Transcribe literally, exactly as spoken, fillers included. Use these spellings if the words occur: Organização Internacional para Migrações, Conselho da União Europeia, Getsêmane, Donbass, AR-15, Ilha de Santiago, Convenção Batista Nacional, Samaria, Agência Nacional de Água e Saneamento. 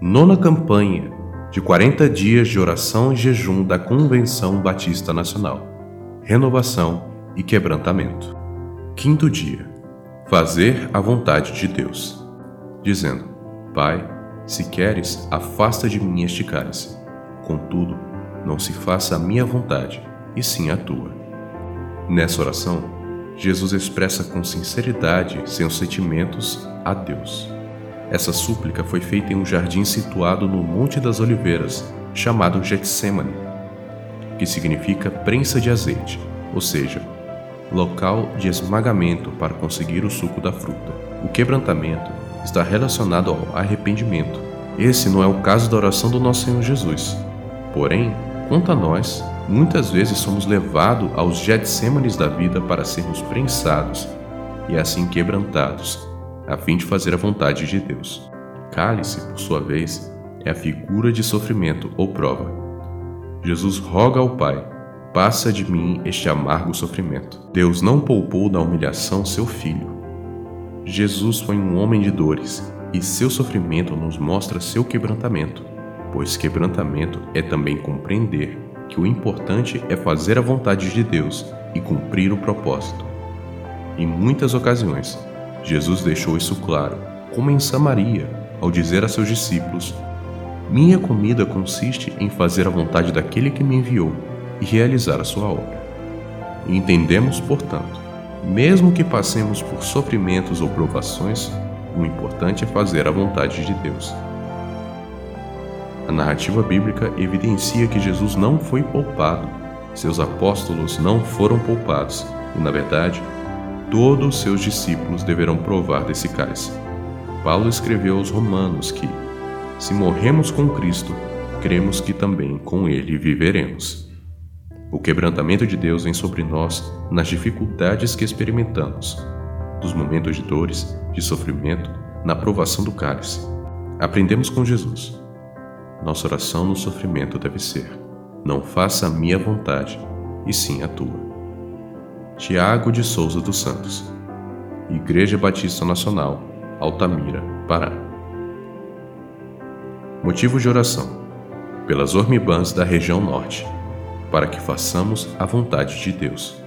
Nona campanha de quarenta dias de oração e jejum da Convenção Batista Nacional. Renovação e quebrantamento. Quinto dia. Fazer a vontade de Deus, dizendo: Pai, se queres, afasta de mim este cálice. Contudo, não se faça a minha vontade, e sim a tua. Nessa oração, Jesus expressa com sinceridade seus sentimentos a Deus. Essa súplica foi feita em um jardim situado no Monte das Oliveiras, chamado Getsêmane, que significa prensa de azeite, ou seja, local de esmagamento para conseguir o suco da fruta. O quebrantamento está relacionado ao arrependimento. Esse não é o caso da oração do nosso Senhor Jesus. Porém, quanto a nós, muitas vezes somos levados aos Getsêmanes da vida para sermos prensados e assim quebrantados, a fim de fazer a vontade de Deus. Cálice, por sua vez, é a figura de sofrimento ou prova. Jesus roga ao Pai: passa de mim este amargo sofrimento. Deus não poupou da humilhação seu Filho. Jesus foi um homem de dores, e seu sofrimento nos mostra seu quebrantamento, pois quebrantamento é também compreender que o importante é fazer a vontade de Deus e cumprir o propósito. Em muitas ocasiões, Jesus deixou isso claro, como em Samaria, ao dizer a seus discípulos: minha comida consiste em fazer a vontade daquele que me enviou e realizar a sua obra. Entendemos, portanto, mesmo que passemos por sofrimentos ou provações, o importante é fazer a vontade de Deus. A narrativa bíblica evidencia que Jesus não foi poupado, seus apóstolos não foram poupados, e, na verdade, todos os seus discípulos deverão provar desse cálice. Paulo escreveu aos Romanos que, se morremos com Cristo, cremos que também com Ele viveremos. O quebrantamento de Deus vem sobre nós nas dificuldades que experimentamos, nos momentos de dores, de sofrimento, na provação do cálice. Aprendemos com Jesus. Nossa oração no sofrimento deve ser: não faça a minha vontade, e sim a tua. Tiago de Souza dos Santos, Igreja Batista Nacional, Altamira, Pará. Motivo de oração: pelas hormibãs da região norte, para que façamos a vontade de Deus.